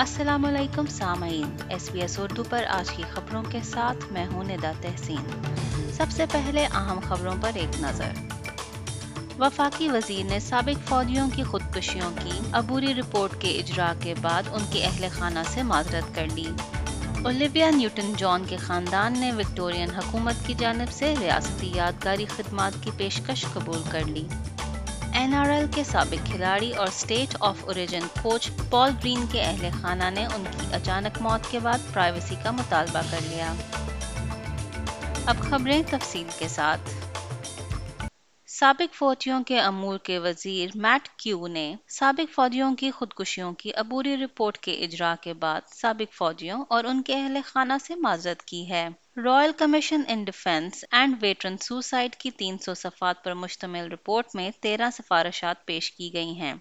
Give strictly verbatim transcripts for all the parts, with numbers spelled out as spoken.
السلام علیکم سامعین، ایس بی ایس اردو پر آج کی خبروں کے ساتھ میں ہوں ندا تحسین۔ سب سے پہلے اہم خبروں پر ایک نظر۔ وفاقی وزیر نے سابق فوجیوں کی خودکشیوں کی عبوری رپورٹ کے اجراء کے بعد ان کے اہل خانہ سے معذرت کر لی۔ اولیویا نیوٹن جان کے خاندان نے وکٹورین حکومت کی جانب سے ریاستی یادگاری خدمات کی پیشکش قبول کر لی۔ این آر ایل کے سابق کھلاڑی اور state of origin coach Paul Green کے اہل خانہ نے ان کی اچانک موت کے بعد پرائیویسی کا مطالبہ کر لیا۔ اب خبریں تفصیل کے ساتھ۔ سابق فوجیوں کے امور کے وزیر میٹ کیو نے سابق فوجیوں کی خودکشیوں کی عبوری رپورٹ کے اجراء کے بعد سابق فوجیوں اور ان کے اہل خانہ سے معذرت کی ہے۔ Royal Commission in Defence and Veteran Suicide کی تین سو صفحات پر مشتمل رپورٹ میں تیرہ سفارشات پیش کی گئی ہیں،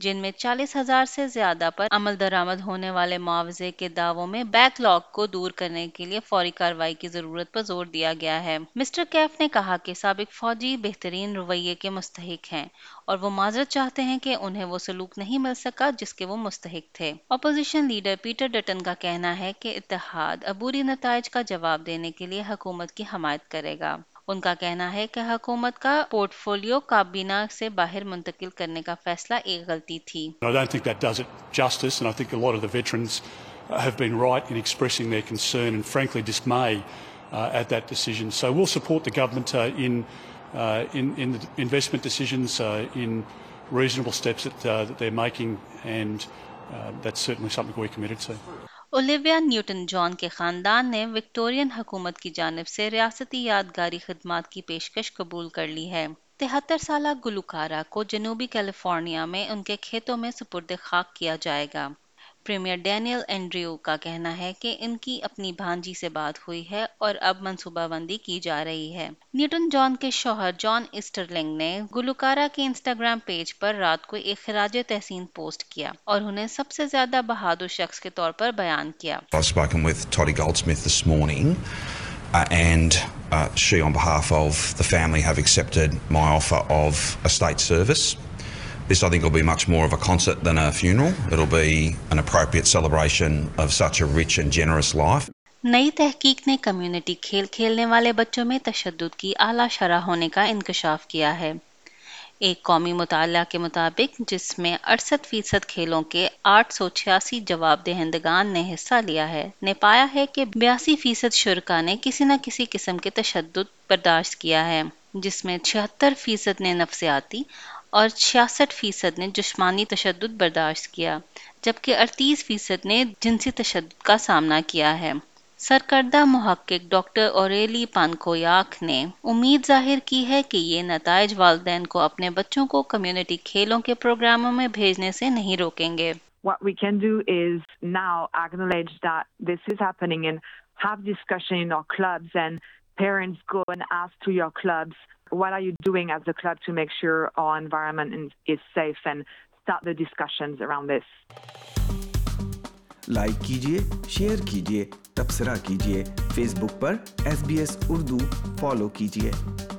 جن میں چالیس ہزار سے زیادہ پر عمل درآمد ہونے والے معاوضے کے دعووں میں بیک لاگ کو دور کرنے کے لیے فوری کارروائی کی ضرورت پر زور دیا گیا ہے۔ مسٹر کیف نے کہا کہ سابق فوجی بہترین رویے کے مستحق ہیں اور وہ معذرت چاہتے ہیں کہ انہیں وہ سلوک نہیں مل سکا جس کے وہ مستحق تھے۔ اپوزیشن لیڈر پیٹر ڈٹن کا کہنا ہے کہ اتحاد عبوری نتائج کا جواب دینے کے لیے حکومت کی حمایت کرے گا۔ ان کا کہنا ہے کہ حکومت کا پورٹ فولیو کابینہ سے باہر منتقل کرنے کا فیصلہ ایک غلطی تھی۔ I don't think that does it justice and I think a lot of the veterans have been right in expressing their concern and frankly dismay uh, at that decision. So we'll support the government uh, in, uh, in, in the investment decisions, uh, in reasonable steps that, uh, that they're making and uh, that's certainly something we're committed to. Olivia Newton John کے خاندان نے Victorian حکومت کی جانب سے ریاستی یادگاری خدمات کی پیشکش قبول کر لی ہے۔ تہتر سالہ گلوکارہ کو جنوبی کیلیفورنیا میں ان کے کھیتوں میں سپرد خاک کیا جائے گا۔ پریمیئر ڈینیل اینڈریو کا کہنا ہے کہ ان کی اپنی بھانجی سے بات ہوئی ہے اور اب منصوبہ بندی کی جا رہی ہے۔ نیوٹن جان کے شوہر جان اسٹرلنگ نے گلوکارہ کے انسٹاگرام پیج پر رات کو ایک خراج تحسین پوسٹ کیا اور انہیں سب سے زیادہ بہادر شخص کے طور پر بیان کیا۔ Uh, and uh, she on behalf of the family have accepted my offer of a state service. This I think will be much more of a concert than a funeral. It'll be an appropriate celebration of such a rich and generous life. نئی تحقیق نے community کھیل کھیلنے والے بچوں میں تشدد کی اعلیٰ شرح ہونے کا انکشاف کیا ہے۔ ایک قومی مطالعہ کے مطابق جس میں اڑسٹھ فیصد کھیلوں کے آٹھ سو چھیاسی جواب دہندگان نے حصہ لیا ہے، نے پایا ہے کہ بیاسی فیصد شرکا نے کسی نہ کسی قسم کے تشدد برداشت کیا ہے، جس میں چھہتر فیصد نے نفسیاتی اور چھیاسٹھ فیصد نے جسمانی تشدد برداشت کیا، جبکہ اڑتیس فیصد نے جنسی تشدد کا سامنا کیا ہے۔ سرکردہ محقق ڈاکٹر اوریلی پانکویاک نے امید ظاہر کی ہے کہ یہ نتائج والدین کو اپنے بچوں کو کمیونٹی کھیلوں کے پروگراموں میں بھیجنے سے نہیں روکیں گے۔ What we can do is now acknowledge that this is happening and have discussion in our clubs and parents go and ask to your clubs, what are you doing as a club to make sure our environment is safe and start the discussions around this. Like کیجیے، share کیجیے، تبصرہ کیجیے، Facebook پر S B S Urdu follow کیجیے۔